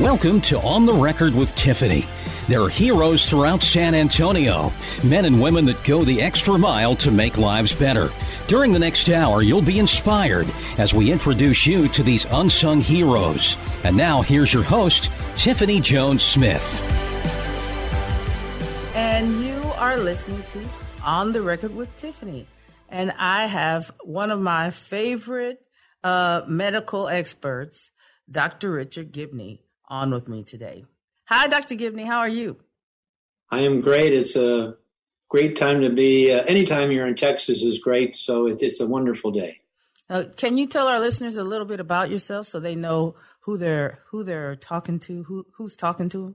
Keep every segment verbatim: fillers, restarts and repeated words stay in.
Welcome to On the Record with Tiffany. There are heroes throughout San Antonio, men and women that go the extra mile to make lives better. During the next hour, you'll be inspired as we introduce you to these unsung heroes. And now, here's your host, Tiffany Jones-Smith. And you are listening to On the Record with Tiffany. And I have one of my favorite uh, medical experts, Doctor Richard Gibney, on with me today. Hi, Doctor Gibney. How are you? I am great. It's a great time to be. Uh, anytime you're in Texas is great. So it, it's a wonderful day. Uh, can you tell our listeners a little bit about yourself so they know who they're who they're talking to, who who's talking to them?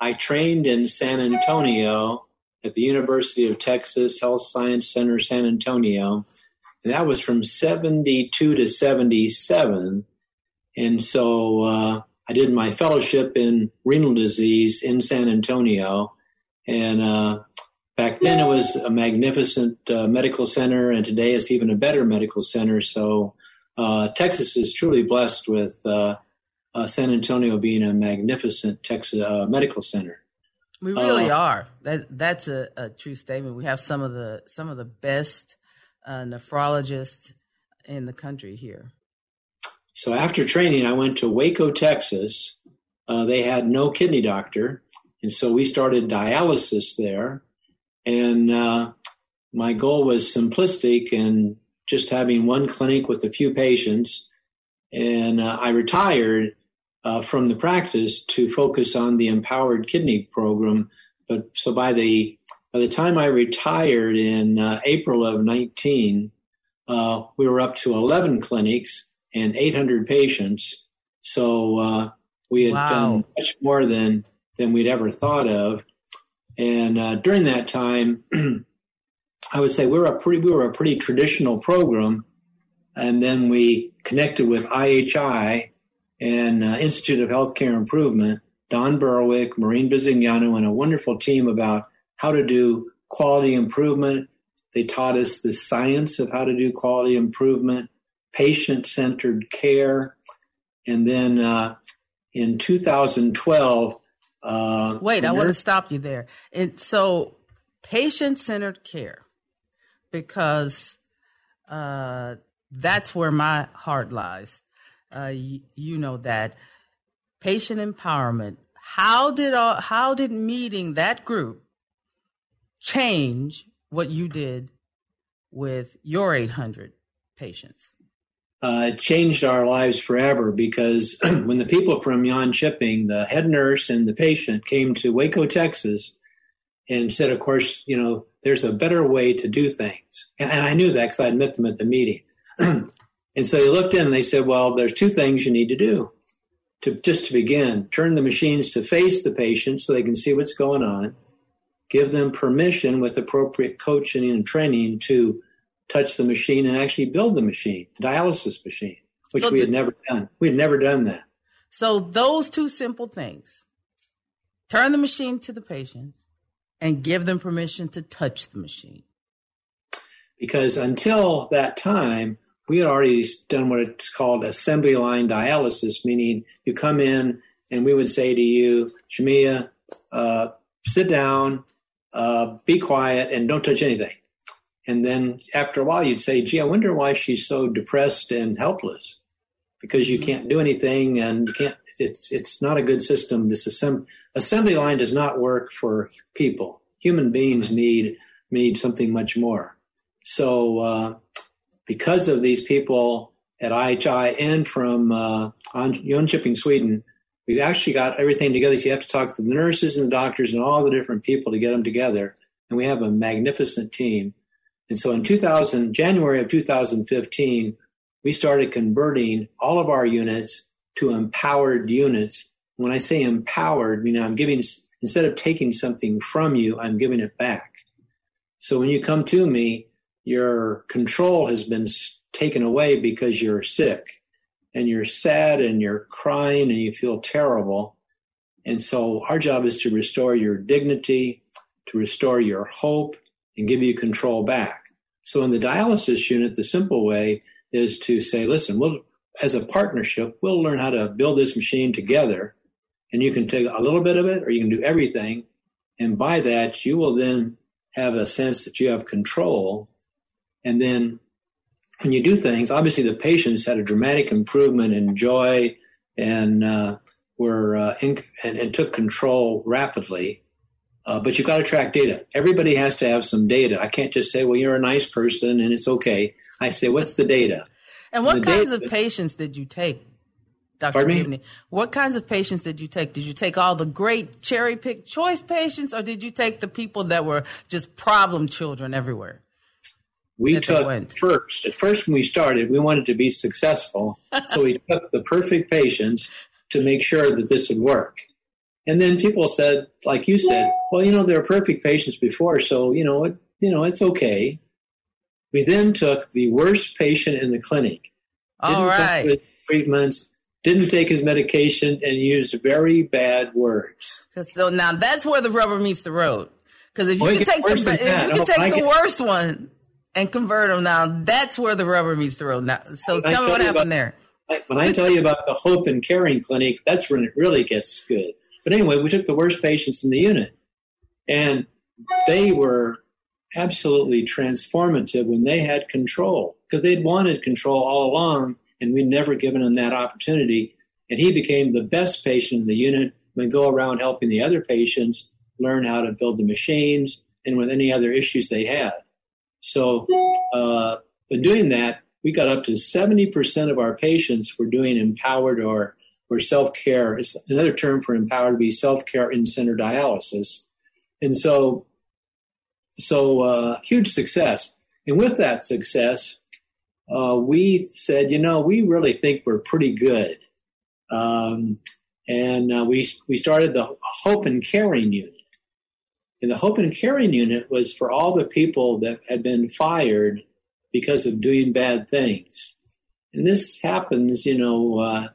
I trained in San Antonio at the University of Texas Health Science Center, San Antonio, and that was from seventy-two to seventy-seven. And so uh, I did my fellowship in renal disease in San Antonio. And uh, back then it was a magnificent uh, medical center, and today it's even a better medical center. So uh, Texas is truly blessed with uh, uh, San Antonio being a magnificent Texas uh, medical center. We really uh, are. That, that's a, a true statement. We have some of the some of the best uh, nephrologists in the country here. So after training, I went to Waco, Texas. Uh, they had no kidney doctor. And so we started dialysis there. And uh, my goal was simplistic and just having one clinic with a few patients. And uh, I retired uh, from the practice to focus on the Empowered Kidney Program. But so by the by the time I retired in uh, April of nineteen, uh, we were up to eleven clinics and eight hundred patients. So uh, we had wow. done much more than, than we'd ever thought of. And uh, during that time, I would say we were a pretty we were a pretty traditional program. And then we connected with I H I and uh, Institute of Healthcare Improvement, Don Berwick, Maureen Bisignano, and a wonderful team about how to do quality improvement. They taught us the science of how to do quality improvement, patient-centered care. And then uh, in two thousand twelve... Uh, Wait, I want to stop you there. And so patient-centered care, because uh, that's where my heart lies. Uh, you, you know that. Patient empowerment. How did, all, how did meeting that group change what you did with your eight hundred patients? Uh, it changed our lives forever, because when the people from Jönköping, the head nurse and the patient, came to Waco, Texas and said, of course, you know, there's a better way to do things. And, and I knew that because I had met them at the meeting. And so they looked in and they said, well, there's two things you need to do to just to begin. Turn the machines to face the patient so they can see what's going on. Give them permission with appropriate coaching and training to touch the machine and actually build the machine, the dialysis machine, which so we had never done. We had never done that. So those two simple things, turn the machine to the patients and give them permission to touch the machine. Because until that time, we had already done what it's called assembly line dialysis, meaning you come in and we would say to you, Shamia, uh, sit down, uh, be quiet, and don't touch anything. And then after a while, you'd say, gee, I wonder why she's so depressed and helpless, because you can't do anything and you can't. It's it's not a good system. This assembly, assembly line does not work for people. Human beings need need something much more. So uh, because of these people at I H I and from uh, Jönköping, Sweden, we've actually got everything together. So you have to talk to the nurses and the doctors and all the different people to get them together. And we have a magnificent team. And so in two thousand, January of two thousand fifteen, we started converting all of our units to empowered units. When I say empowered, I mean, I'm giving, instead of taking something from you, I'm giving it back. So when you come to me, your control has been taken away because you're sick and you're sad and you're crying and you feel terrible. And so our job is to restore your dignity, to restore your hope, and give you control back. So in the dialysis unit, the simple way is to say, listen, we'll as a partnership, we'll learn how to build this machine together, and you can take a little bit of it or you can do everything. And by that, you will then have a sense that you have control. And then when you do things, obviously the patients had a dramatic improvement in joy and uh, were uh, in, and, and took control rapidly. Uh, but you've got to track data. Everybody has to have some data. I can't just say, well, you're a nice person and it's okay. I say, what's the data? And what kinds of patients did you take, Doctor Gibney? What kinds of patients did you take? Did you take all the great cherry-picked choice patients, or did you take the people that were just problem children everywhere? We took first. At first, when we started, we wanted to be successful, so we took the perfect patients to make sure that this would work. And then people said, like you said, well, you know, there were perfect patients before, so, you know, it, you know, it's okay. We then took the worst patient in the clinic. All right. Didn't take his treatments, didn't take his medication, and used very bad words. So now that's where the rubber meets the road. Because if, oh, you, can take the, if you can take the worst one and convert them, now that's where the rubber meets the road. Now, so tell me what happened there. When I tell you about the Hope and Caring Clinic, that's when it really gets good. But anyway, we took the worst patients in the unit, and they were absolutely transformative when they had control, because they'd wanted control all along, and we'd never given him that opportunity. And he became the best patient in the unit, and go around helping the other patients learn how to build the machines and with any other issues they had. So uh, by doing that, we got up to seventy percent of our patients were doing empowered or, or self-care. It's another term for empowered to be self-care in-center dialysis. And so So uh, huge success. And with that success, uh, we said, you know, we really think we're pretty good. Um, and uh, we we started the Hope and Caring Unit. And the Hope and Caring Unit was for all the people that had been fired because of doing bad things. And this happens, you know, uh,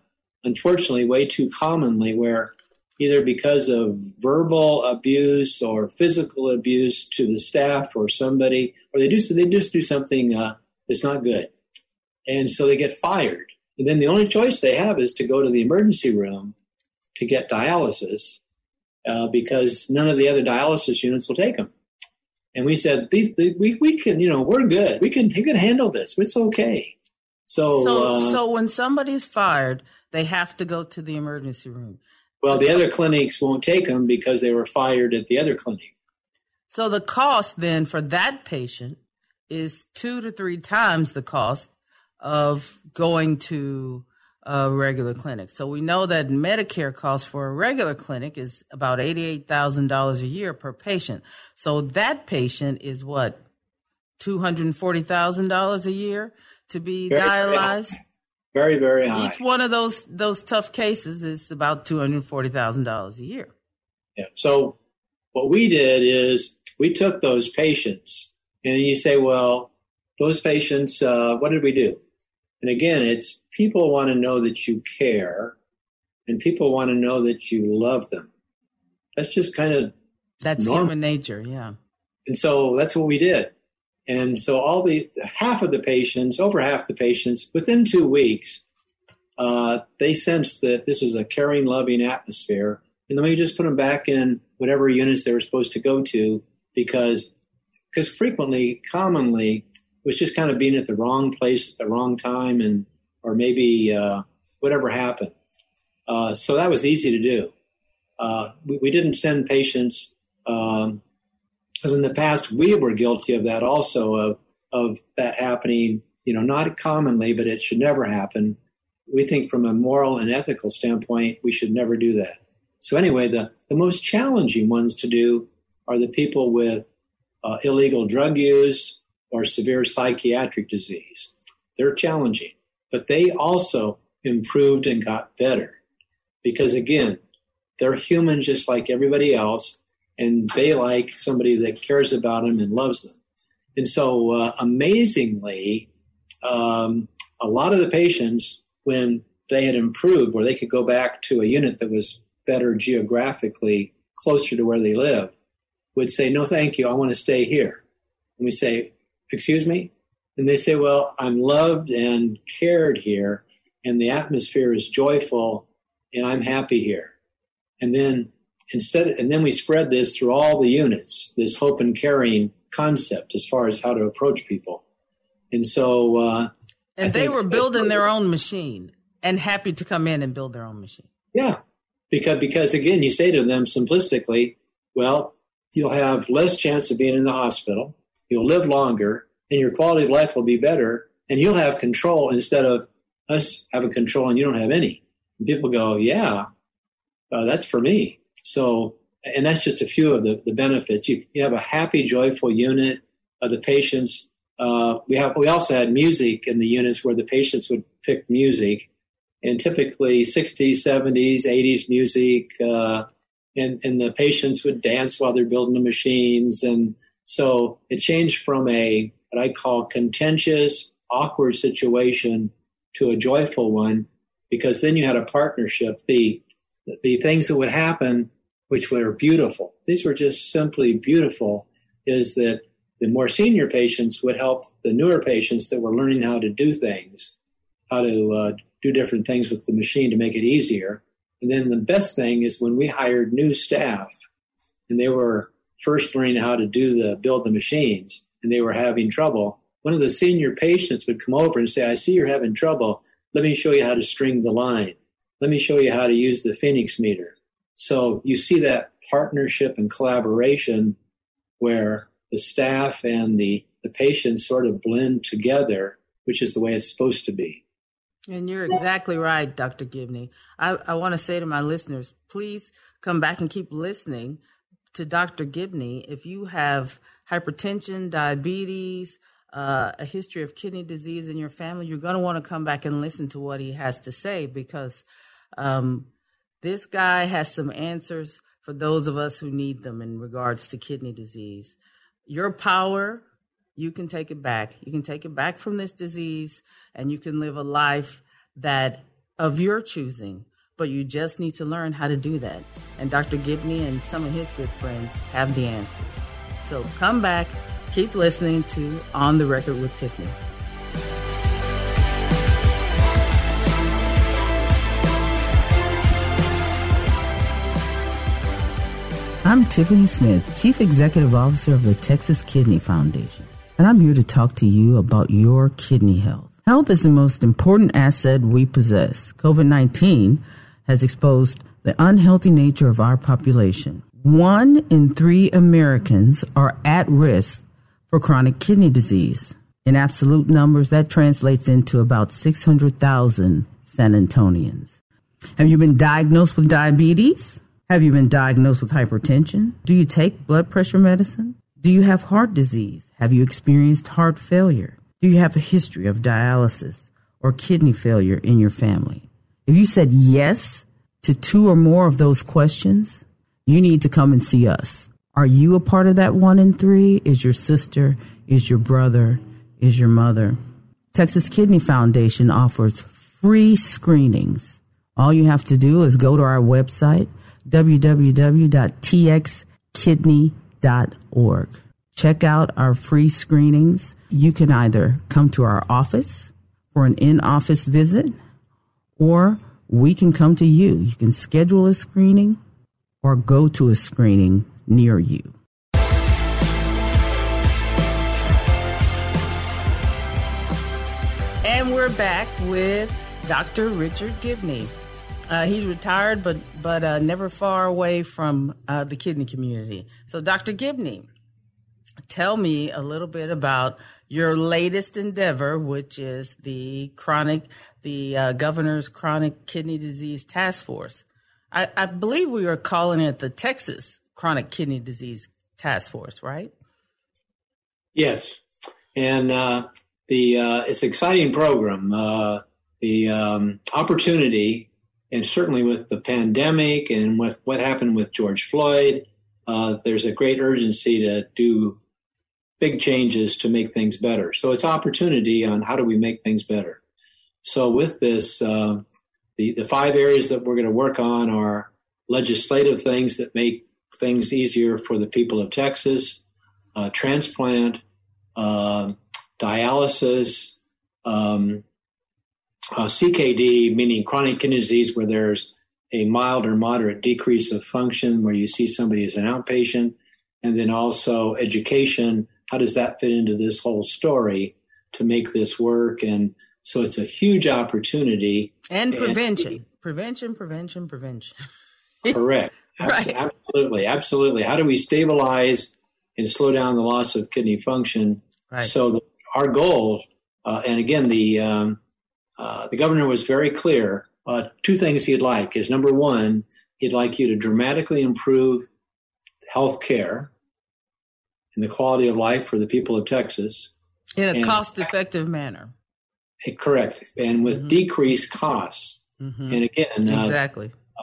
unfortunately, way too commonly, where either because of verbal abuse or physical abuse to the staff or somebody, or they do so they just do something uh, that's not good, and so they get fired. And then the only choice they have is to go to the emergency room to get dialysis uh, because none of the other dialysis units will take them. And we said, these, these, we we can, you know, we're good. We can we can handle this. It's okay. So so, uh, so when somebody's fired, they have to go to the emergency room. Well, the other clinics won't take them because they were fired at the other clinic. So the cost then for that patient is two to three times the cost of going to a regular clinic. So we know that Medicare cost for a regular clinic is about eighty-eight thousand dollars a year per patient. So that patient is what, two hundred forty thousand dollars a year to be Very dialyzed? Well. Very, very high. Each one of those those tough cases is about two hundred forty thousand dollars a year. Yeah. So what we did is we took those patients, and you say, well, those patients, uh, what did we do? And again, it's people want to know that you care, and people want to know that you love them. That's just kind of That's normal. Human nature, yeah. And so that's what we did. And so all the half of the patients, over half the patients, within two weeks, uh, they sensed that this is a caring, loving atmosphere. And then we just put them back in whatever units they were supposed to go to, because because frequently, commonly, it was just kind of being at the wrong place at the wrong time, and or maybe uh, whatever happened. Uh, so that was easy to do. Uh, we, we didn't send patients... Um, Because in the past, we were guilty of that also, of of that happening, you know, not commonly, but it should never happen. We think from a moral and ethical standpoint, we should never do that. So anyway, the, the most challenging ones to do are the people with uh, illegal drug use or severe psychiatric disease. They're challenging, but they also improved and got better because, again, they're human just like everybody else. And they like somebody that cares about them and loves them. And so uh, amazingly, um, a lot of the patients, when they had improved, where they could go back to a unit that was better geographically, closer to where they lived, would say, no, thank you, I want to stay here. And we say, excuse me? And they say, well, I'm loved and cared here, and the atmosphere is joyful and I'm happy here. And then instead, and then we spread this through all the units, this hope and caring concept as far as how to approach people. And so, uh, and I they were building their own machine and happy to come in and build their own machine. Yeah. Because, because again, you say to them simplistically, well, you'll have less chance of being in the hospital. You'll live longer and your quality of life will be better and you'll have control instead of us having control and you don't have any. And people go, yeah, uh, that's for me. So, and that's just a few of the, the benefits. You, you have a happy, joyful unit of the patients. Uh, we have, we also had music in the units where the patients would pick music and typically sixties, seventies, eighties music. Uh, and, and the patients would dance while they're building the machines. And so it changed from a, what I call contentious, awkward situation to a joyful one, because then you had a partnership. The, the things that would happen, which were beautiful, these were just simply beautiful, is that the more senior patients would help the newer patients that were learning how to do things, how to uh, do different things with the machine to make it easier. And then the best thing is when we hired new staff and they were first learning how to do the build the machines and they were having trouble, one of the senior patients would come over and say, I see you're having trouble. Let me show you how to string the line. Let me show you how to use the Phoenix meter. So you see that partnership and collaboration where the staff and the, the patients sort of blend together, which is the way it's supposed to be. And you're exactly right, Doctor Gibney. I, I want to say to my listeners, please come back and keep listening to Doctor Gibney. If you have hypertension, diabetes, Uh, a history of kidney disease in your family, you're going to want to come back and listen to what he has to say, because um, this guy has some answers for those of us who need them in regards to kidney disease. Your power, you can take it back. You can take it back from this disease and you can live a life that of your choosing, but you just need to learn how to do that. And Doctor Gibney and some of his good friends have the answers. So come back. Keep listening to On the Record with Tiffany. I'm Tiffany Smith, Chief Executive Officer of the Texas Kidney Foundation, and I'm here to talk to you about your kidney health. Health is the most important asset we possess. COVID nineteen has exposed the unhealthy nature of our population. One in three Americans are at risk for chronic kidney disease. In absolute numbers, that translates into about six hundred thousand San Antonians. Have you been diagnosed with diabetes? Have you been diagnosed with hypertension? Do you take blood pressure medicine? Do you have heart disease? Have you experienced heart failure? Do you have a history of dialysis or kidney failure in your family? If you said yes to two or more of those questions, you need to come and see us. Are you a part of that one in three? Is your sister? Is your brother? Is your mother? Texas Kidney Foundation offers free screenings. All you have to do is go to our website, w w w dot t x kidney dot org. Check out our free screenings. You can either come to our office for an in-office visit, or we can come to you. You can schedule a screening or go to a screening near you. And we're back with Doctor Richard Gibney. Uh, he's retired, but but uh, never far away from uh, the kidney community. So, Doctor Gibney, tell me a little bit about your latest endeavor, which is the chronic, the uh, Governor's Chronic Kidney Disease Task Force. I, I believe we were calling it the Texas Chronic Kidney Disease Task Force, right? Yes, and uh, the uh, it's an exciting program. Uh, the um, opportunity, and certainly with the pandemic and with what happened with George Floyd, uh, there's a great urgency to do big changes to make things better. So it's opportunity on how do we make things better. So with this, uh, the the five areas that we're going to work on are legislative things that make things easier for the people of Texas, uh, transplant, uh, dialysis, um, uh, C K D, meaning chronic kidney disease, where there's a mild or moderate decrease of function, where you see somebody as an outpatient, and then also education. How does that fit into this whole story to make this work? And so it's a huge opportunity. And prevention, and, prevention, prevention, prevention. Correct. Right. Absolutely. Absolutely. How do we stabilize and slow down the loss of kidney function? Right. So our goal, uh, and again, the um, uh, the governor was very clear. Uh, two things he'd like is, number one, he'd like you to dramatically improve health care and the quality of life for the people of Texas. In a and, cost-effective manner. Correct. And with mm-hmm. decreased costs. Mm-hmm. And again, exactly. Uh,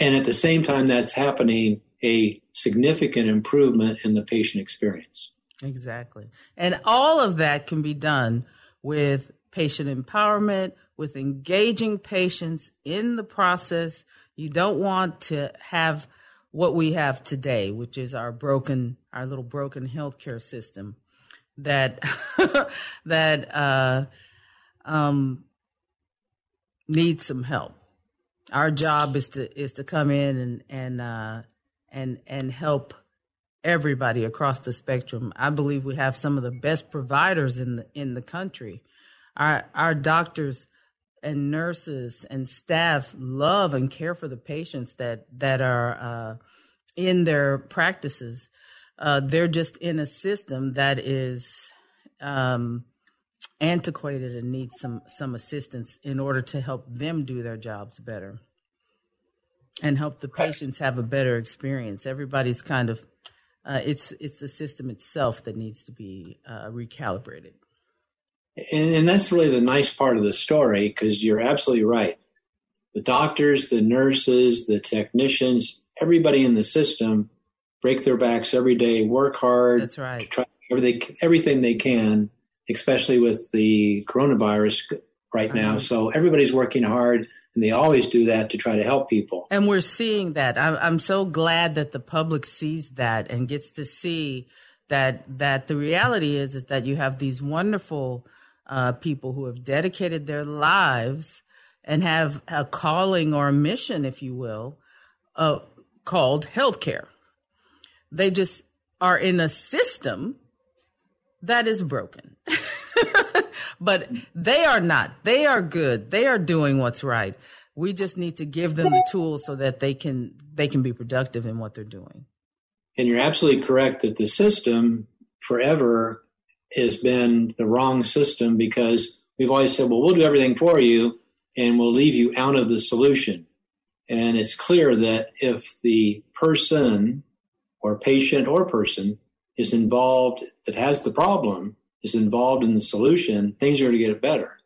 and at the same time that's happening, a significant improvement in the patient experience. Exactly. And all of that can be done with patient empowerment, with engaging patients in the process. You don't want to have what we have today, which is our broken, our little broken healthcare system that, that, uh, um, needs some help. Our job is to, is to come in and, and, uh, and, and help everybody across the spectrum. I believe we have some of the best providers in the, in the country. Our, our doctors and nurses and staff love and care for the patients that, that are uh, in their practices. Uh, they're just in a system that is um, antiquated and needs some, some assistance in order to help them do their jobs better and help the patients have a better experience. Everybody's kind of, uh, it's, it's the system itself that needs to be uh, recalibrated. And, and that's really the nice part of the story, because you're absolutely right. The doctors, the nurses, the technicians, everybody in the system break their backs every day, work hard. That's right. To try everything, everything they can, especially with the coronavirus right now. Uh-huh. So everybody's working hard, and they always do that to try to help people. And we're seeing that. I'm, I'm so glad that the public sees that and gets to see that that the reality is, is that you have these wonderful Uh, people who have dedicated their lives and have a calling or a mission, if you will, uh, called healthcare. They just are in a system that is broken, but they are not. They are good. They are doing what's right. We just need to give them the tools so that they can they can be productive in what they're doing. And you're absolutely correct that the system forever has been the wrong system, because we've always said, well, we'll do everything for you and we'll leave you out of the solution. And it's clear that if the person or patient or person is involved, that has the problem, is involved in the solution, things are going to get better.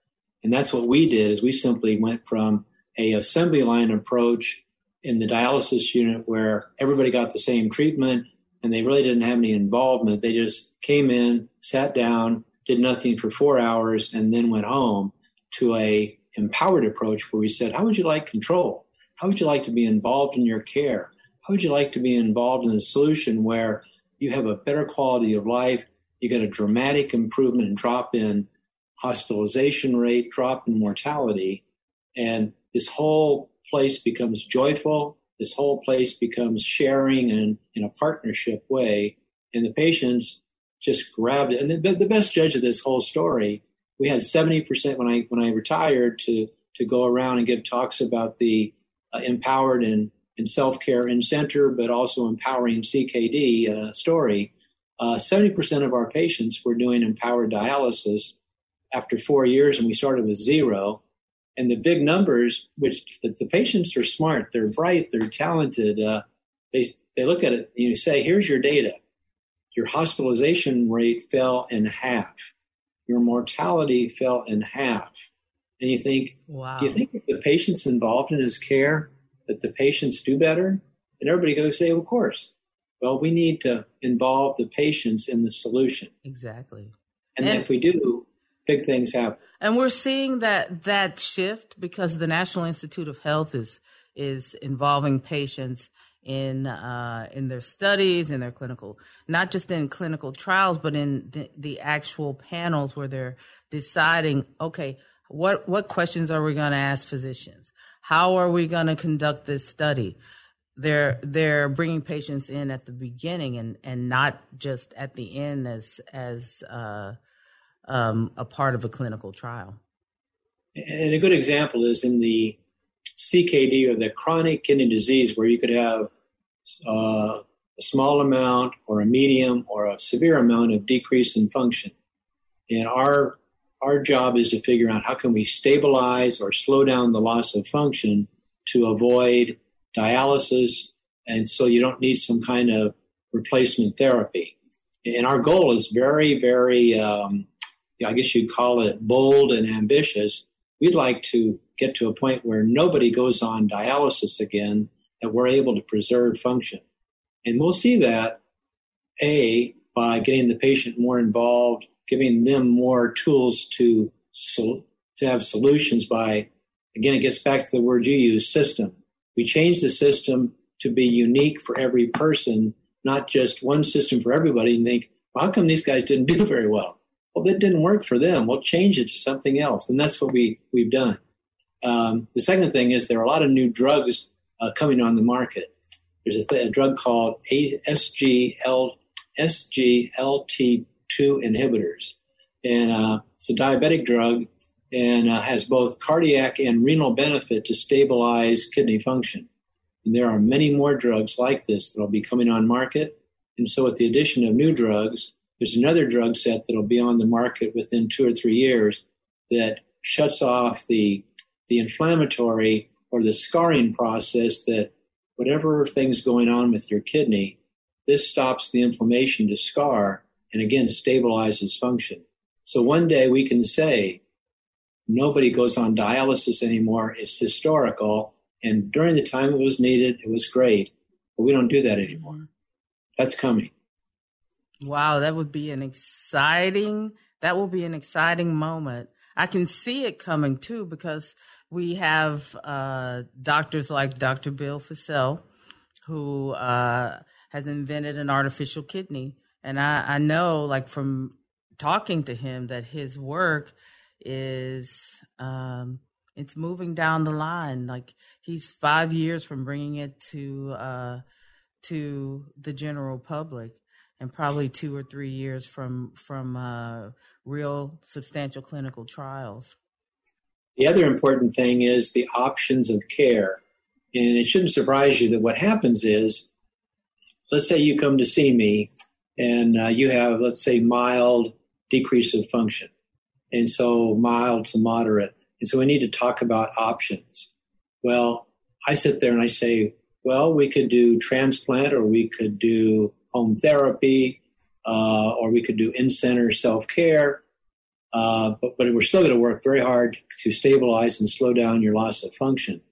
And that's what we did, is we simply went from a assembly line approach in the dialysis unit where everybody got the same treatment, and they really didn't have any involvement. They just came in, sat down, did nothing for four hours, and then went home, to a empowered approach where we said, how would you like control? How would you like to be involved in your care? How would you like to be involved in the solution where you have a better quality of life? You get a dramatic improvement and drop in hospitalization rate, drop in mortality. And this whole place becomes joyful. This whole place becomes sharing and in a partnership way. And the patients just grabbed it. And the, the best judge of this whole story, we had seventy percent when I when I retired to to go around and give talks about the uh, empowered and, and self-care in center, but also empowering C K D uh, story. Uh, seventy percent of our patients were doing empowered dialysis after four years, and we started with zero. And the big numbers, which the, the patients are smart, they're bright, they're talented. Uh, they they look at it and you say, here's your data. Your hospitalization rate fell in half. Your mortality fell in half. And you think, wow. Do you think if the patient's involved in his care that the patients do better? And everybody goes say, well, of course. Well, we need to involve the patients in the solution. Exactly. And, and if we do, big things happen. And we're seeing that that shift because the National Institute of Health is is involving patients in uh, in their studies, in their clinical, not just in clinical trials, but in the, the actual panels where they're deciding, okay, What what questions are we going to ask physicians? How are we going to conduct this study? They're they're bringing patients in at the beginning and, and not just at the end as as uh, um, a part of a clinical trial. And a good example is in the C K D, or the chronic kidney disease, where you could have uh, a small amount or a medium or a severe amount of decrease in function. And our our job is to figure out how can we stabilize or slow down the loss of function to avoid dialysis, and so you don't need some kind of replacement therapy. And our goal is very, very, um, I guess you'd call it bold and ambitious. We'd like to get to a point where nobody goes on dialysis again, that we're able to preserve function. And we'll see that, A, by getting the patient more involved, giving them more tools to sol- to have solutions by, again, it gets back to the word you use, system. We change the system to be unique for every person, not just one system for everybody, and think, well, how come these guys didn't do very well? Well, that didn't work for them. We'll change it to something else. And that's what we, we've done. Um, the second thing is there are a lot of new drugs uh, coming on the market. There's a, th- a drug called S G L T two inhibitors. And uh, it's a diabetic drug, and uh, has both cardiac and renal benefit to stabilize kidney function. And there are many more drugs like this that will be coming on market. And so with the addition of new drugs, there's another drug set that will be on the market within two or three years that shuts off the, the inflammatory or the scarring process, that whatever thing's going on with your kidney, this stops the inflammation to scar and, again, stabilizes function. So one day we can say, nobody goes on dialysis anymore. It's historical. And during the time it was needed, it was great. But we don't do that anymore. That's coming. Wow, that would be an exciting, that will be an exciting moment. I can see it coming, too, because we have uh, doctors like Doctor Bill Fissell, who uh, has invented an artificial kidney. And I, I know, like, from talking to him, that his work is um it's moving down the line. Like, he's five years from bringing it to uh to the general public, and probably two or three years from from uh real substantial clinical trials. The other important thing is the options of care. And it shouldn't surprise you that what happens is, let's say you come to see me and uh, you have, let's say, mild decrease of function. And so mild to moderate. And so we need to talk about options. Well, I sit there and I say, well, we could do transplant, or we could do home therapy, uh, or we could do in-center self-care. Uh, but, but we're still going to work very hard to stabilize and slow down your loss of function.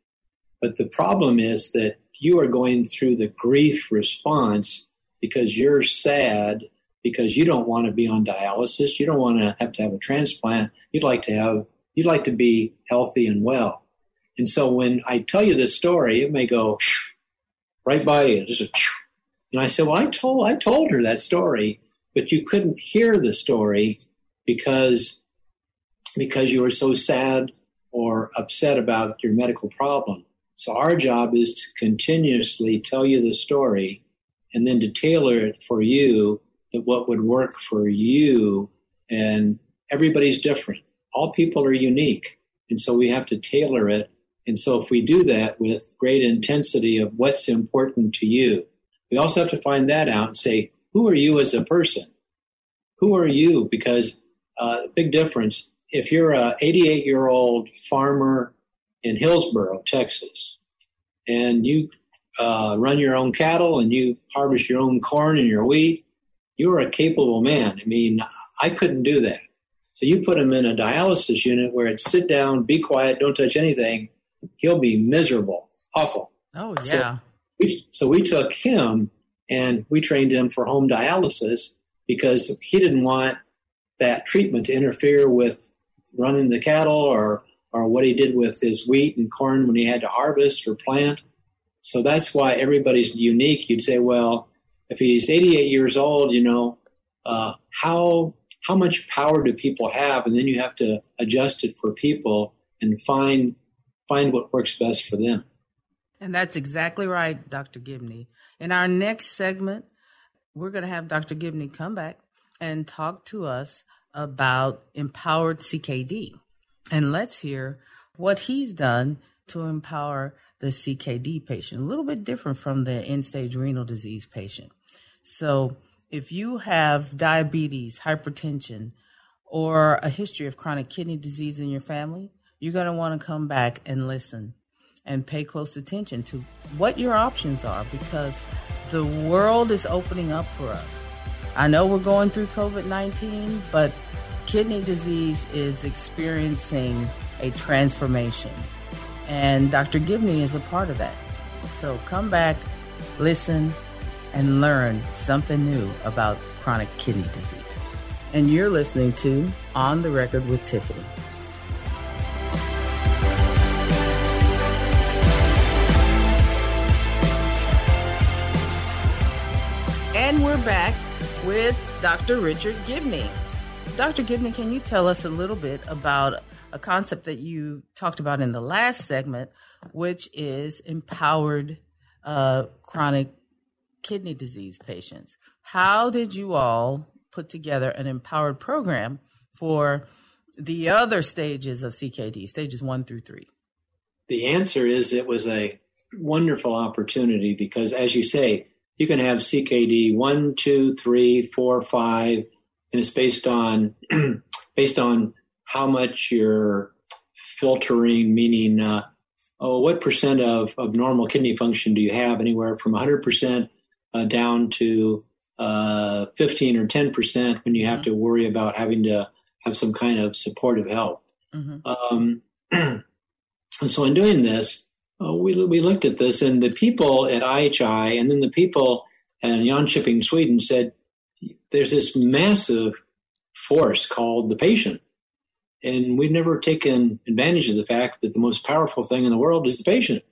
But the problem is that you are going through the grief response because you're sad, because you don't want to be on dialysis. You don't want to have to have a transplant. You'd like to have, you'd like to be healthy and well. And so when I tell you this story, it may go right by you. Just a, and I said, well, I told, I told her that story, but you couldn't hear the story because, because you were so sad or upset about your medical problem. So our job is to continuously tell you the story and then to tailor it for you, that what would work for you. And everybody's different. All people are unique. And so we have to tailor it. And so if we do that with great intensity of what's important to you, we also have to find that out and say, who are you as a person? Who are you? Because uh, big difference. If you're an eighty-eight-year-old farmer in Hillsboro, Texas, and you uh, run your own cattle and you harvest your own corn and your wheat, you're a capable man. I mean, I couldn't do that. So you put him in a dialysis unit where it's sit down, be quiet, don't touch anything. He'll be miserable, awful. Oh, yeah. So we, so we took him and we trained him for home dialysis because he didn't want that treatment to interfere with running the cattle or, or what he did with his wheat and corn when he had to harvest or plant. So that's why everybody's unique. You'd say, well, if he's eighty-eight years old, you know, uh, how how much power do people have? And then you have to adjust it for people and find find what works best for them. And that's exactly right, Doctor Gibney. In our next segment, we're going to have Doctor Gibney come back and talk to us about Empowered C K D. And let's hear what he's done to empower the C K D patient, a little bit different from the end-stage renal disease patient. So if you have diabetes, hypertension, or a history of chronic kidney disease in your family, you're going to want to come back and listen and pay close attention to what your options are, because the world is opening up for us. I know we're going through COVID nineteen, but kidney disease is experiencing a transformation. And Doctor Gibney is a part of that. So come back, listen, and learn something new about chronic kidney disease. And you're listening to On the Record with Tiffany. And we're back with Doctor Richard Gibney. Doctor Gibney, can you tell us a little bit about a concept that you talked about in the last segment, which is empowered uh, chronic kidney disease patients? How did you all put together an empowered program for the other stages of C K D, stages one through three? The answer is it was a wonderful opportunity because, as you say, you can have C K D one, two, three, four, five, and it's based on based on how much you're filtering, meaning uh, oh, what percent of, of normal kidney function do you have? Anywhere from one hundred percent uh, down to uh, fifteen or ten percent when you have mm-hmm. to worry about having to have some kind of supportive help. Mm-hmm. Um, and so in doing this, Uh, we we looked at this, and the people at I H I and then the people in Jönköping, Sweden said, there's this massive force called the patient. And we've never taken advantage of the fact that the most powerful thing in the world is the patient.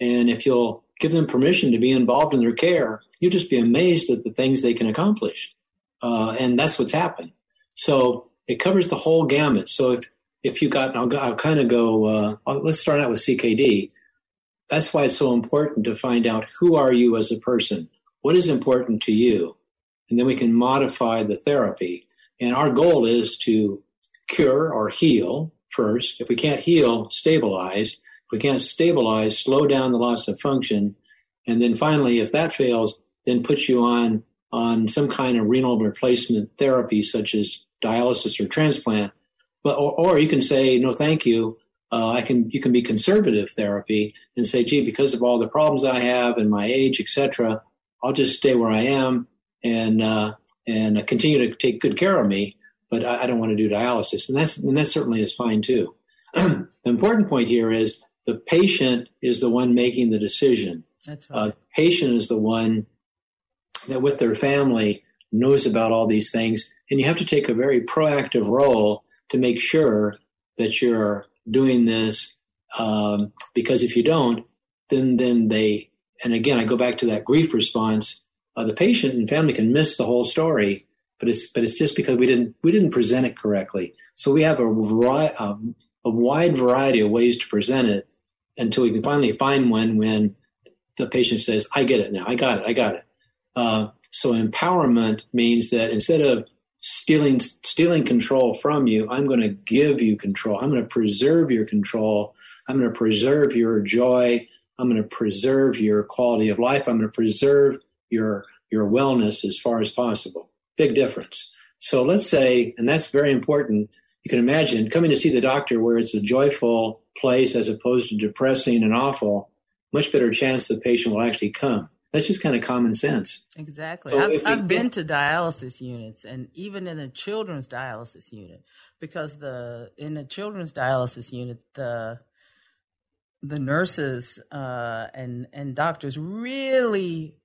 And if you'll give them permission to be involved in their care, you'll just be amazed at the things they can accomplish. Uh, and that's what's happened. So it covers the whole gamut. So if, if you got, I'll, I'll kind of go, uh, I'll, let's start out with C K D. That's why it's so important to find out who are you as a person, what is important to you, and then we can modify the therapy. And our goal is to cure or heal first. If we can't heal, stabilize. If we can't stabilize, slow down the loss of function. And then finally, if that fails, then put you on, on some kind of renal replacement therapy, such as dialysis or transplant. But or, or you can say, no, thank you. Uh, I can you can be conservative therapy and say, gee, because of all the problems I have and my age, et cetera, I'll just stay where I am and uh, and continue to take good care of me. But I, I don't want to do dialysis, and that's and that certainly is fine too. The important point here is the patient is the one making the decision. That's right. Uh, the patient is the one that, with their family, knows about all these things, and you have to take a very proactive role to make sure that you're doing this, um, because if you don't, then then they, and again, I go back to that grief response. Uh, the patient and family can miss the whole story, but it's but it's just because we didn't we didn't present it correctly. So we have a um, a wide variety of ways to present it until we can finally find one when the patient says, "I get it now. I got it. I got it." Uh, so empowerment means that instead of Stealing stealing control from you, I'm going to give you control. I'm going to preserve your control. I'm going to preserve your joy. I'm going to preserve your quality of life. I'm going to preserve your your wellness as far as possible. Big difference. So let's say, and that's very important, you can imagine coming to see the doctor where it's a joyful place as opposed to depressing and awful, much better chance the patient will actually come. That's just kind of common sense. Exactly. So I've, I've been to dialysis units, and even in a children's dialysis unit, because the in a children's dialysis unit, the the nurses uh, and and doctors really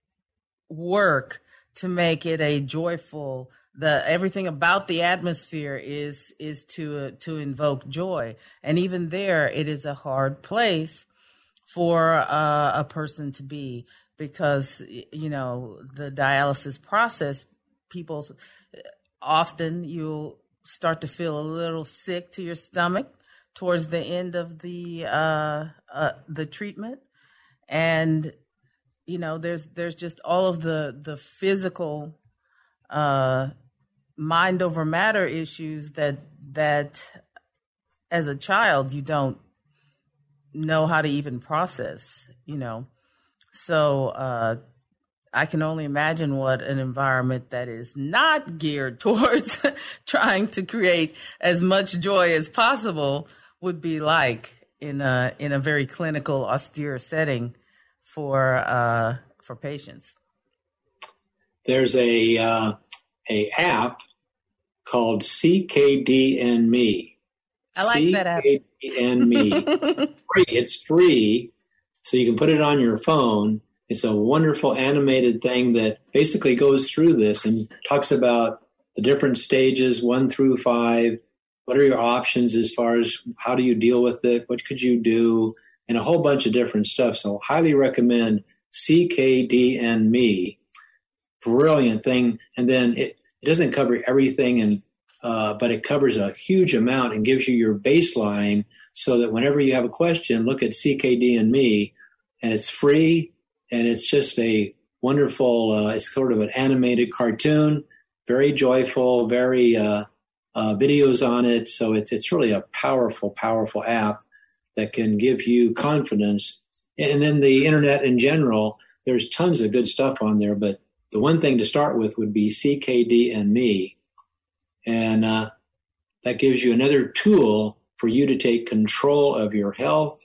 work to make it a joyful. The everything about the atmosphere is is to uh, to invoke joy, and even there, it is a hard place for uh, a person to be. Because, you know, the dialysis process, people often you'll start to feel a little sick to your stomach towards the end of the uh, uh, the treatment. And, you know, there's there's just all of the, the physical uh, mind over matter issues that that as a child you don't know how to even process, you know. So uh, I can only imagine what an environment that is not geared towards trying to create as much joy as possible would be like in a in a very clinical, austere setting for uh, for patients. There's a uh, a app called C K D and Me. I like C K D that app. C K D and Me. Free. It's free, so you can put it on your phone. It's a wonderful animated thing that basically goes through this and talks about the different stages, one through five. What are your options as far as how do you deal with it? What could you do? And a whole bunch of different stuff. So highly recommend C K D and Me. Brilliant thing. And then it, it doesn't cover everything, and uh, but it covers a huge amount and gives you your baseline so that whenever you have a question, look at C K D and Me, and it's free. And it's just a wonderful, uh, it's sort of an animated cartoon, very joyful, very uh, uh, videos on it. So it's it's really a powerful, powerful app that can give you confidence. And then the internet in general, there's tons of good stuff on there. But the one thing to start with would be C K D and Me. And uh, that gives you another tool for you to take control of your health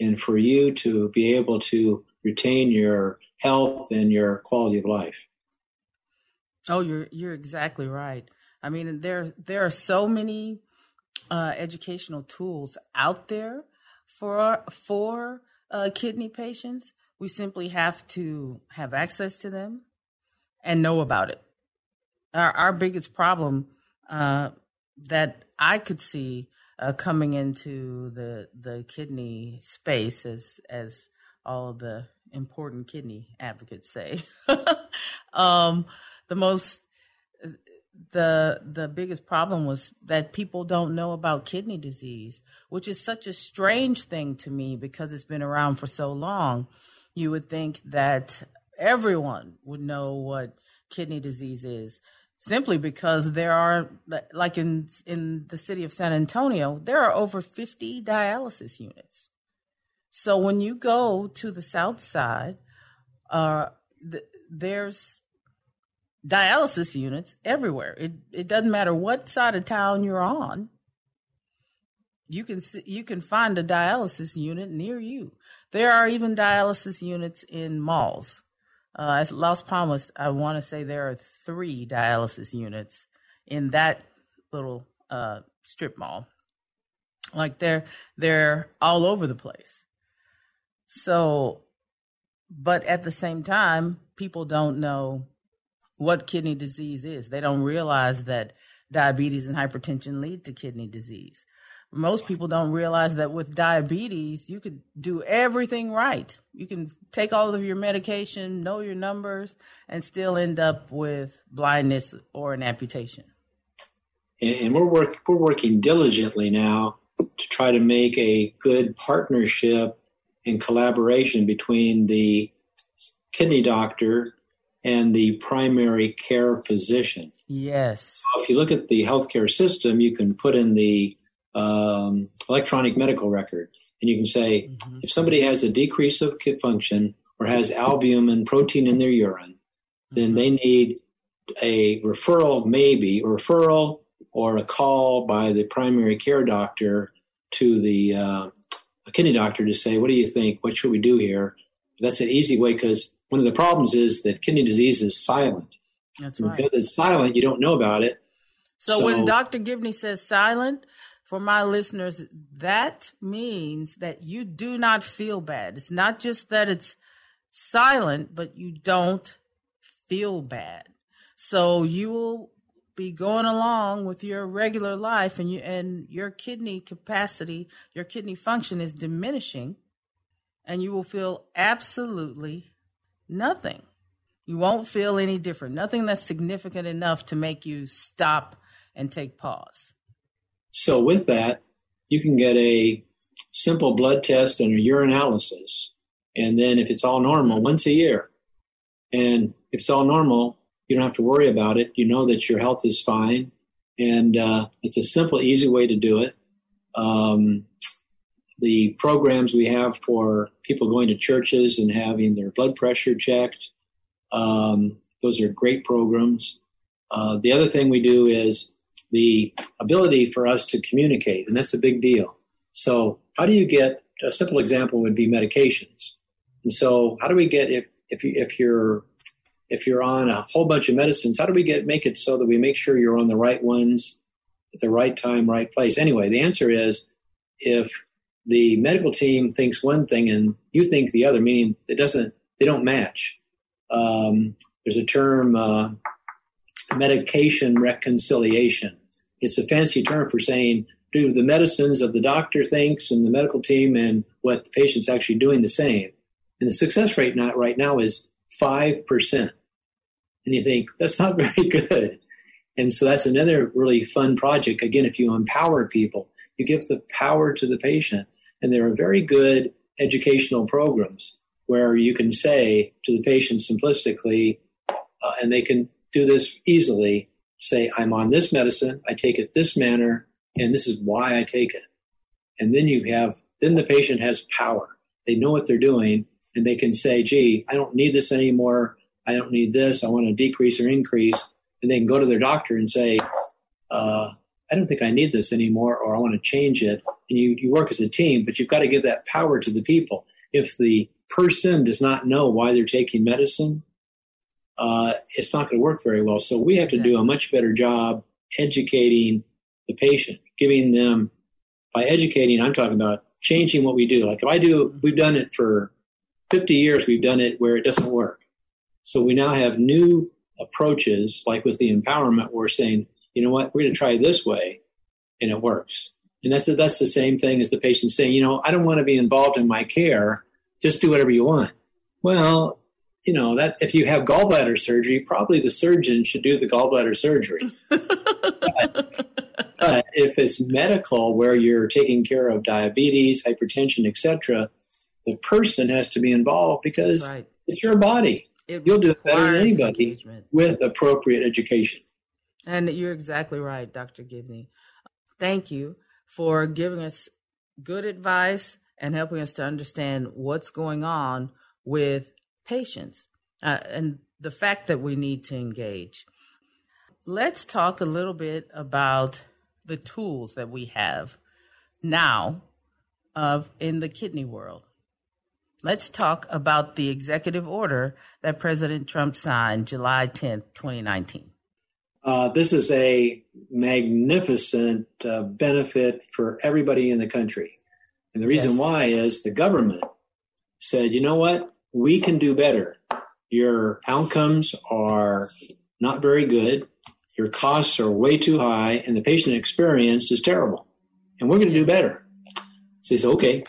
and for you to be able to retain your health and your quality of life. Oh, you're you're exactly right. I mean, there there are so many uh, educational tools out there for for uh, kidney patients. We simply have to have access to them and know about it. Our our biggest problem uh, that I could see uh, coming into the the kidney space as as all of the important kidney advocates say. um, the most, the the biggest problem was that people don't know about kidney disease, which is such a strange thing to me because it's been around for so long. You would think that everyone would know what kidney disease is, simply because there are, like in in the city of San Antonio, there are over fifty dialysis units. So when you go to the South Side, uh, th- there's dialysis units everywhere. It it doesn't matter what side of town you're on. You can see, you can find a dialysis unit near you. There are even dialysis units in malls. Uh, as Las Palmas, I want to say there are three dialysis units in that little uh, strip mall. Like they're they're all over the place. So, but at the same time, people don't know what kidney disease is. They don't realize that diabetes and hypertension lead to kidney disease. Most people don't realize that with diabetes, you could do everything right. You can take all of your medication, know your numbers, and still end up with blindness or an amputation. And we're, work, we're working diligently now to try to make a good partnership in collaboration between the kidney doctor and the primary care physician. Yes. So if you look at the healthcare system, you can put in the um, electronic medical record, and you can say, mm-hmm. if somebody has a decrease of kidney function or has albumin protein in their urine, mm-hmm. then they need a referral, maybe a referral or a call by the primary care doctor to the uh, a kidney doctor to say, what do you think? What should we do here? That's an easy way, because one of the problems is that kidney disease is silent. That's right. Because it's silent, you don't know about it. So, so when Doctor Gibney says silent, for my listeners, that means that you do not feel bad. It's not just that it's silent, but you don't feel bad. So you will be going along with your regular life, and you, and your kidney capacity, your kidney function is diminishing, and you will feel absolutely nothing. You won't feel any different. Nothing that's significant enough to make you stop and take pause. So with that, you can get a simple blood test and a urinalysis. And then if it's all normal, once a year. And if it's all normal, you don't have to worry about it. You know that your health is fine. And uh, it's a simple, easy way to do it. Um, the programs we have for people going to churches and having their blood pressure checked, um, those are great programs. Uh, the other thing we do is the ability for us to communicate, and that's a big deal. So how do you get, a simple example would be medications. And so how do we get, if if, you, if you're if you're on a whole bunch of medicines, how do we get make it so that we make sure you're on the right ones at the right time, right place? Anyway, the answer is if the medical team thinks one thing and you think the other, meaning it doesn't, they don't match. Um, there's a term, uh, medication reconciliation. It's a fancy term for saying, do the medicines of the doctor thinks and the medical team and what the patient's actually doing the same. And the success rate not right now is five percent. And you think, that's not very good. And so that's another really fun project. Again, if you empower people, you give the power to the patient. And there are very good educational programs where you can say to the patient simplistically, uh, and they can do this easily, say, I'm on this medicine, I take it this manner, and this is why I take it. And then you have, then the patient has power. They know what they're doing, and they can say, gee, I don't need this anymore. I don't need this. I want to decrease or increase. And they can go to their doctor and say, uh, I don't think I need this anymore, or I want to change it. And you, you work as a team, but you've got to give that power to the people. If the person does not know why they're taking medicine, uh, it's not going to work very well. So we have to do a much better job educating the patient, giving them, by educating, I'm talking about changing what we do. Like if I do, we've done it for fifty years, we've done it where it doesn't work. So we now have new approaches, like with the empowerment, we're saying, you know what, we're going to try this way, and it works. And that's that's the same thing as the patient saying, you know, I don't want to be involved in my care. Just do whatever you want. Well, you know, that if you have gallbladder surgery, probably the surgeon should do the gallbladder surgery. but, but if it's medical, where you're taking care of diabetes, hypertension, et cetera, the person has to be involved because right. It's your body. It You'll do better than anybody engagement. With appropriate education. And you're exactly right, Doctor Gibney. Thank you for giving us good advice and helping us to understand what's going on with patients uh, and the fact that we need to engage. Let's talk a little bit about the tools that we have now of in the kidney world. Let's talk about the executive order that President Trump signed July tenth, twenty nineteen. Uh, this is a magnificent uh, benefit for everybody in the country. And the reason yes. why is the government said, you know what, we can do better. Your outcomes are not very good. Your costs are way too high. And the patient experience is terrible. And we're going to do better. So they said, okay.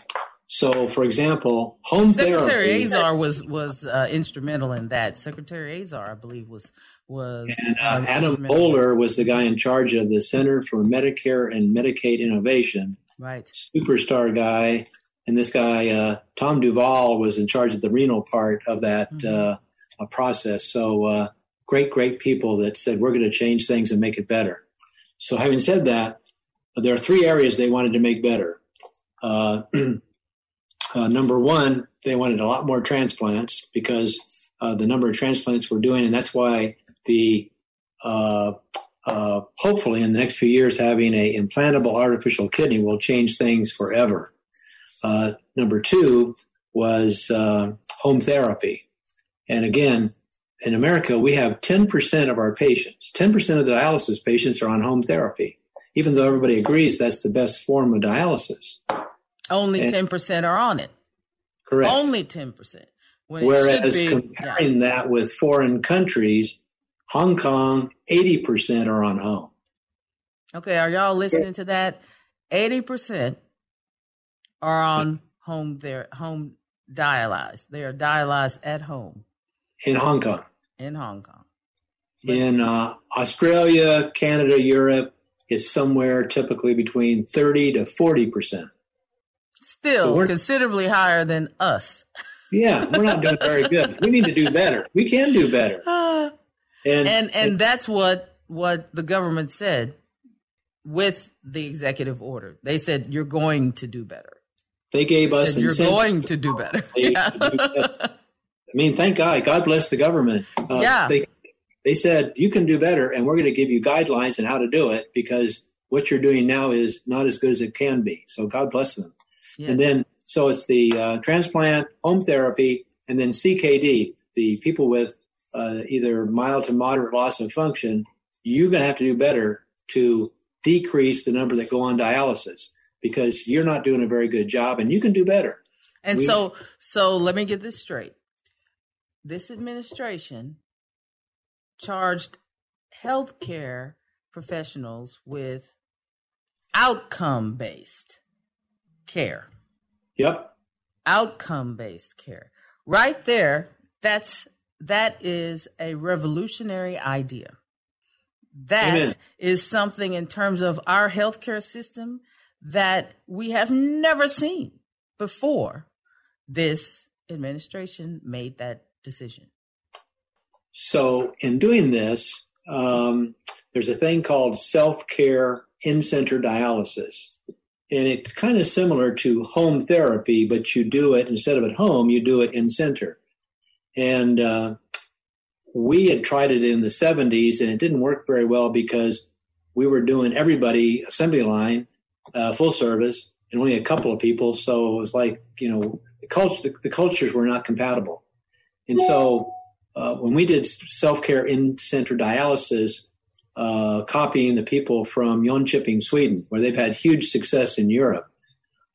So, for example, home Secretary therapy. Secretary Azar was was uh, instrumental in that. Secretary Azar, I believe, was was. And uh, Adam Bowler was the guy in charge of the Center for Medicare and Medicaid Innovation. Right. Superstar guy, and this guy uh, Tom Duvall was in charge of the renal part of that mm-hmm. uh, process. So, uh, great, great people that said we're going to change things and make it better. So, having said that, there are three areas they wanted to make better. Uh, Uh, number one, they wanted a lot more transplants because uh, the number of transplants we're doing, and that's why the uh, uh, hopefully in the next few years having a implantable artificial kidney will change things forever. Uh, number two was uh, home therapy. And again, in America, we have ten percent of our patients, ten percent of the dialysis patients are on home therapy, even though everybody agrees that's the best form of dialysis. Only and, ten percent are on it. Correct. Only ten percent. Whereas be, comparing yeah. that with foreign countries, Hong Kong, eighty percent are on home. Okay. Are y'all listening yeah. to that? eighty percent are on home, their home dialyzed. They are dialyzed at home. In Hong Kong. In Hong Kong. In uh, Australia, Canada, Europe, it's somewhere typically between thirty to forty percent. Still so considerably higher than us. Yeah, we're not doing very good. We need to do better. We can do better. Uh, and, and and that's what what the government said with the executive order. They said, you're going to do better. They gave they us said, you're going to do better. Yeah. To do better. I mean, thank God. God bless the government. Uh, yeah. They, they said, you can do better, and we're going to give you guidelines on how to do it because what you're doing now is not as good as it can be. So God bless them. Yes. And then, so it's the uh, transplant, home therapy, and then C K D, the people with uh, either mild to moderate loss of function, you're going to have to do better to decrease the number that go on dialysis because you're not doing a very good job, and you can do better. And we- so, so let me get this straight. This administration charged healthcare professionals with outcome-based care. Yep. Outcome-based care. Right there, that's that is a revolutionary idea. That Amen. Is something in terms of our healthcare system that we have never seen before. This administration made that decision. So in doing this, um, there's a thing called self-care in-center dialysis. And it's kind of similar to home therapy, but you do it instead of at home, you do it in-center. And uh, we had tried it in the seventies, and it didn't work very well because we were doing everybody assembly line, uh, full service, and only a couple of people. So it was like, you know, the, cult- the, the cultures were not compatible. And so uh, when we did self-care in-center dialysis, uh, copying the people from Jönköping, Sweden, where they've had huge success in Europe,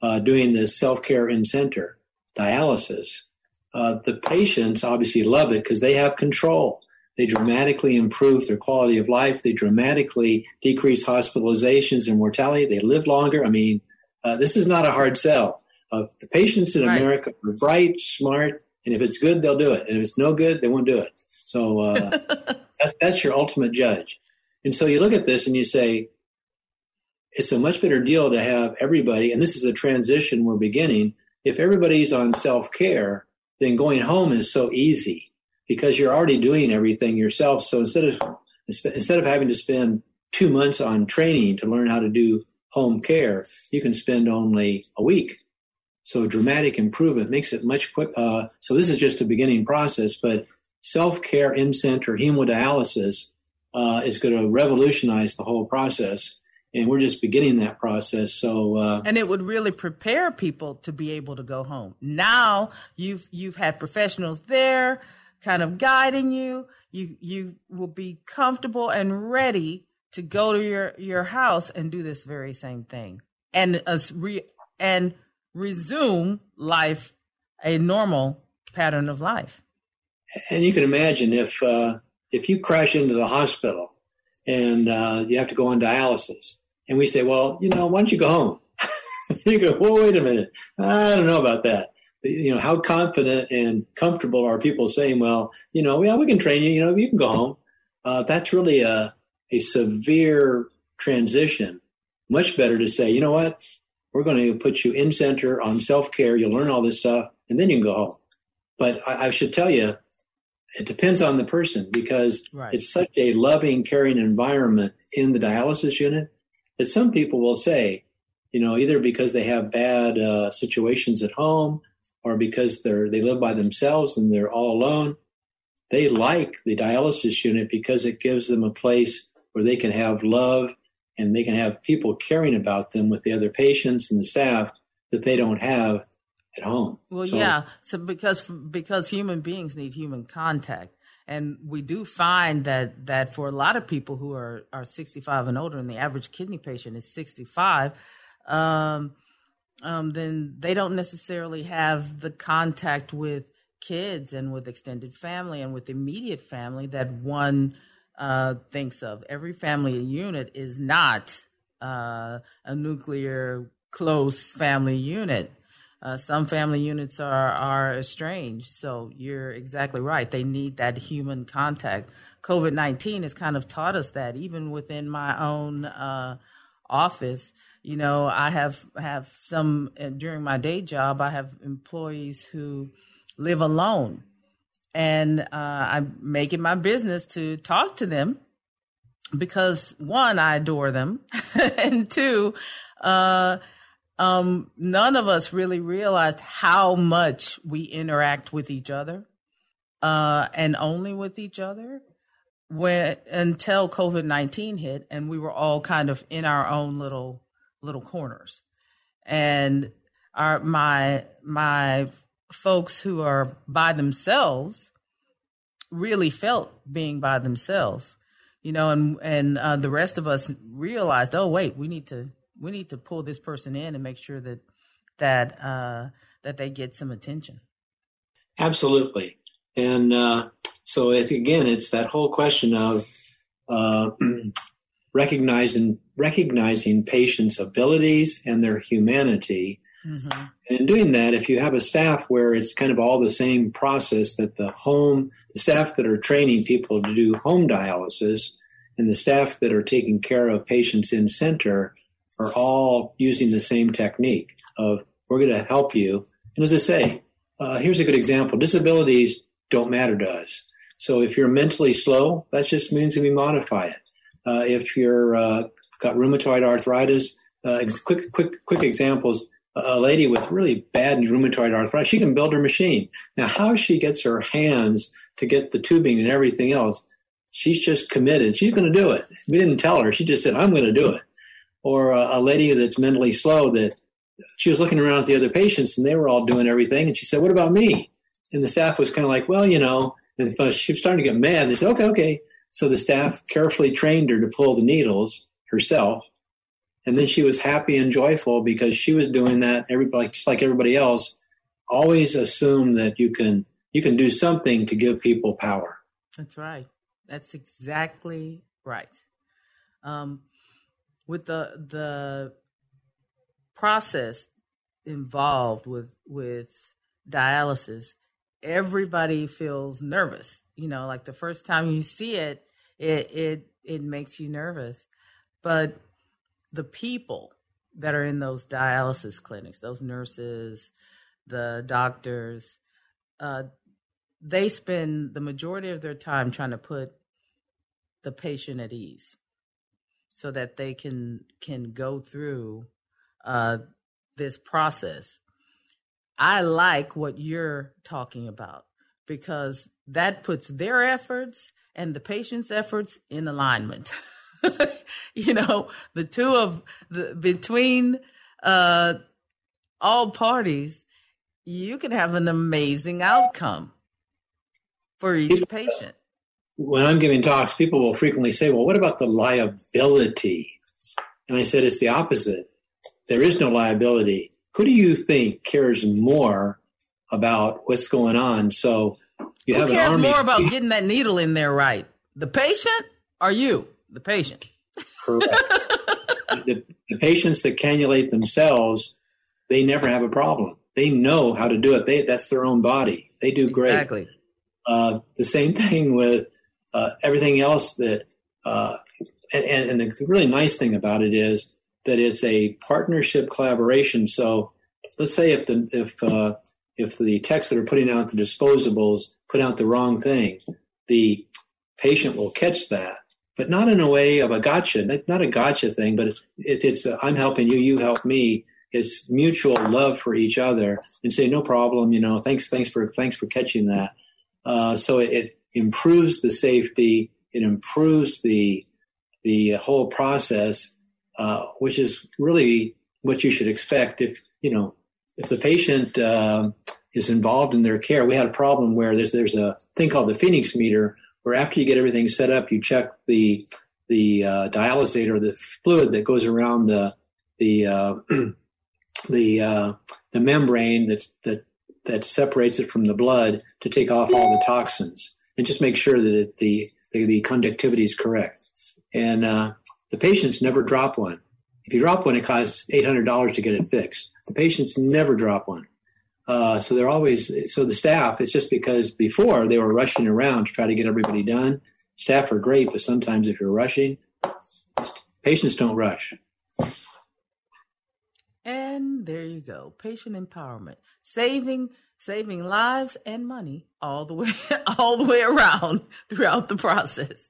uh, doing this self-care in-center dialysis, uh, the patients obviously love it because they have control. They dramatically improve their quality of life. They dramatically decrease hospitalizations and mortality. They live longer. I mean, uh, this is not a hard sell. Uh, the patients in right. America are bright, smart, and if it's good, they'll do it. And if it's no good, they won't do it. So uh, that's, that's your ultimate judge. And so you look at this and you say, it's a much better deal to have everybody, and this is a transition we're beginning, if everybody's on self-care, then going home is so easy because you're already doing everything yourself. So instead of instead of having to spend two months on training to learn how to do home care, you can spend only a week. So dramatic improvement makes it much quicker. Uh, so this is just a beginning process, but self-care in-center hemodialysis uh, is going to revolutionize the whole process. And we're just beginning that process. So, uh, and it would really prepare people to be able to go home. Now you've, you've had professionals there kind of guiding you. You, you will be comfortable and ready to go to your, your house and do this very same thing. And, uh, re, and, resume life, a normal pattern of life. And you can imagine if uh, if you crash into the hospital and uh, you have to go on dialysis, and we say, well, you know, why don't you go home? You go, well, wait a minute. I don't know about that. You know, how confident and comfortable are people saying, well, you know, yeah, we can train you, you know, you can go home. Uh, that's really a, a severe transition. Much better to say, you know what? We're going to put you in center on self-care. You'll learn all this stuff, and then you can go home. But I, I should tell you, it depends on the person because right. It's such a loving, caring environment in the dialysis unit that some people will say, you know, either because they have bad uh, situations at home or because they're they live by themselves and they're all alone, they like the dialysis unit because it gives them a place where they can have love and they can have people caring about them with the other patients and the staff that they don't have at home. Well, so, yeah, so because because human beings need human contact. And we do find that that for a lot of people who are, are sixty-five and older, and the average kidney patient is sixty-five, um, um, then they don't necessarily have the contact with kids and with extended family and with immediate family that one Uh, thinks of. Every family unit is not uh, a nuclear close family unit. Uh, some family units are, are estranged, so you're exactly right. They need that human contact. COVID nineteen has kind of taught us that, even within my own uh, office. You know, I have, have some, uh, during my day job, I have employees who live alone, and uh, I'm making my business to talk to them because, one, I adore them, and two, uh, Um, none of us really realized how much we interact with each other, uh, and only with each other, when until COVID nineteen hit, and we were all kind of in our own little little corners. And our my my folks who are by themselves really felt being by themselves, you know, and and uh, the rest of us realized, oh wait, we need to. We need to pull this person in and make sure that that uh, that they get some attention. Absolutely, and uh, so it, again, it's that whole question of uh, recognizing recognizing patients' abilities and their humanity. Mm-hmm. And in doing that, if you have a staff where it's kind of all the same process that the home the staff that are training people to do home dialysis and the staff that are taking care of patients in center are all using the same technique of, we're going to help you. And as I say, uh, here's a good example. Disabilities don't matter to us. So if you're mentally slow, that just means that we modify it. Uh, if you're uh, got rheumatoid arthritis, uh, quick, quick, quick examples, a lady with really bad rheumatoid arthritis, she can build her machine. Now, how she gets her hands to get the tubing and everything else, she's just committed. She's going to do it. We didn't tell her. She just said, I'm going to do it. Or a lady that's mentally slow, that she was looking around at the other patients and they were all doing everything. And she said, what about me? And the staff was kind of like, well, you know, and she was starting to get mad. They said, okay, okay. So the staff carefully trained her to pull the needles herself. And then she was happy and joyful because she was doing that. Everybody, just like everybody else, always assume that you can, you can do something to give people power. That's right. That's exactly right. Um, With the the process involved with with dialysis, everybody feels nervous. You know, like the first time you see it, it it it makes you nervous. But the people that are in those dialysis clinics, those nurses, the doctors, uh, they spend the majority of their time trying to put the patient at ease, so that they can can go through uh, this process. I like what you're talking about because that puts their efforts and the patient's efforts in alignment. You know, the two of the between uh, all parties, you can have an amazing outcome for each patient. When I'm giving talks, people will frequently say, well, what about the liability? And I said, it's the opposite. There is no liability. Who do you think cares more about what's going on? So you Who have cares an army. More about getting that needle in there, right? The patient or you, the patient? Correct. the, the patients that cannulate themselves, they never have a problem. They know how to do it. They, that's their own body. They do great. Exactly. Uh, the same thing with Uh, everything else that, uh, and, and the really nice thing about it is that it's a partnership collaboration. So let's say if the if uh, if the techs that are putting out the disposables put out the wrong thing, the patient will catch that, but not in a way of a gotcha, not a gotcha thing, but it's it, it's uh, I'm helping you, you help me. It's mutual love for each other, and say no problem, you know, thanks thanks for thanks for catching that. Uh, so it. it improves the safety, it improves the the whole process, uh, which is really what you should expect. If, you know, if the patient uh, is involved in their care, we had a problem where there's there's a thing called the Phoenix meter, where after you get everything set up, you check the the uh, dialysate or the fluid that goes around the the uh, the uh, the membrane that that that separates it from the blood to take off all the toxins. And just make sure that it, the, the the conductivity is correct. And uh, the patients never drop one. If you drop one, it costs eight hundred dollars to get it fixed. The patients never drop one. Uh, so they're always, so the staff, it's just because before they were rushing around to try to get everybody done. Staff are great, but sometimes if you're rushing, patients don't rush. And there you go. Patient empowerment, saving, saving lives and money all the way, all the way around throughout the process.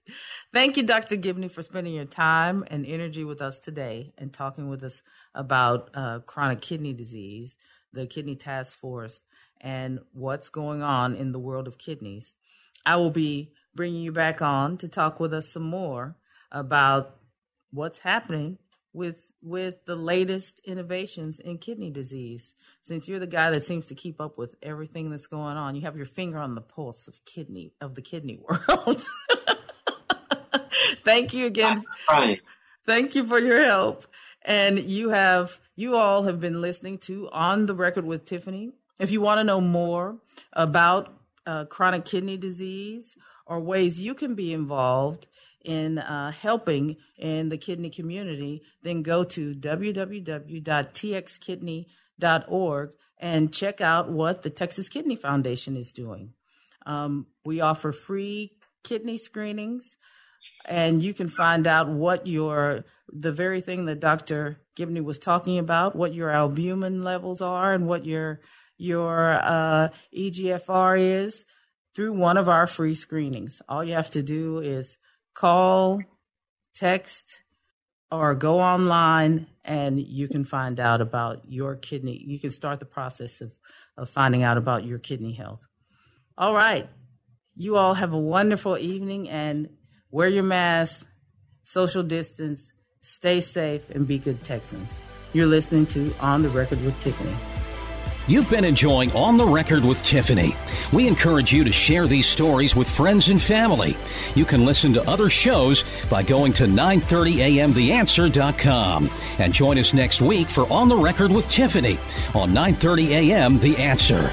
Thank you, Doctor Gibney, for spending your time and energy with us today and talking with us about uh, chronic kidney disease, the Kidney Task Force, and what's going on in the world of kidneys. I will be bringing you back on to talk with us some more about what's happening with with the latest innovations in kidney disease. Since you're the guy that seems to keep up with everything that's going on, you have your finger on the pulse of kidney of the kidney world. Thank you again. Right. Thank you for your help. And you have you all have been listening to On the Record with Tiffany. If you want to know more about uh, chronic kidney disease or ways you can be involved in uh, helping in the kidney community, then go to w w w dot t x kidney dot org and check out what the Texas Kidney Foundation is doing. Um, we offer free kidney screenings, and you can find out what your, the very thing that Doctor Gibney was talking about, what your albumin levels are and what your, your uh, E G F R is through one of our free screenings. All you have to do is call, text, or go online, and you can find out about your kidney. You can start the process of, of finding out about your kidney health. All right. You all have a wonderful evening, and wear your mask, social distance, stay safe, and be good Texans. You're listening to On the Record with Tiffany. You've been enjoying On the Record with Tiffany. We encourage you to share these stories with friends and family. You can listen to other shows by going to nine thirty a m the answer dot com. And join us next week for On the Record with Tiffany on nine thirty a m The Answer.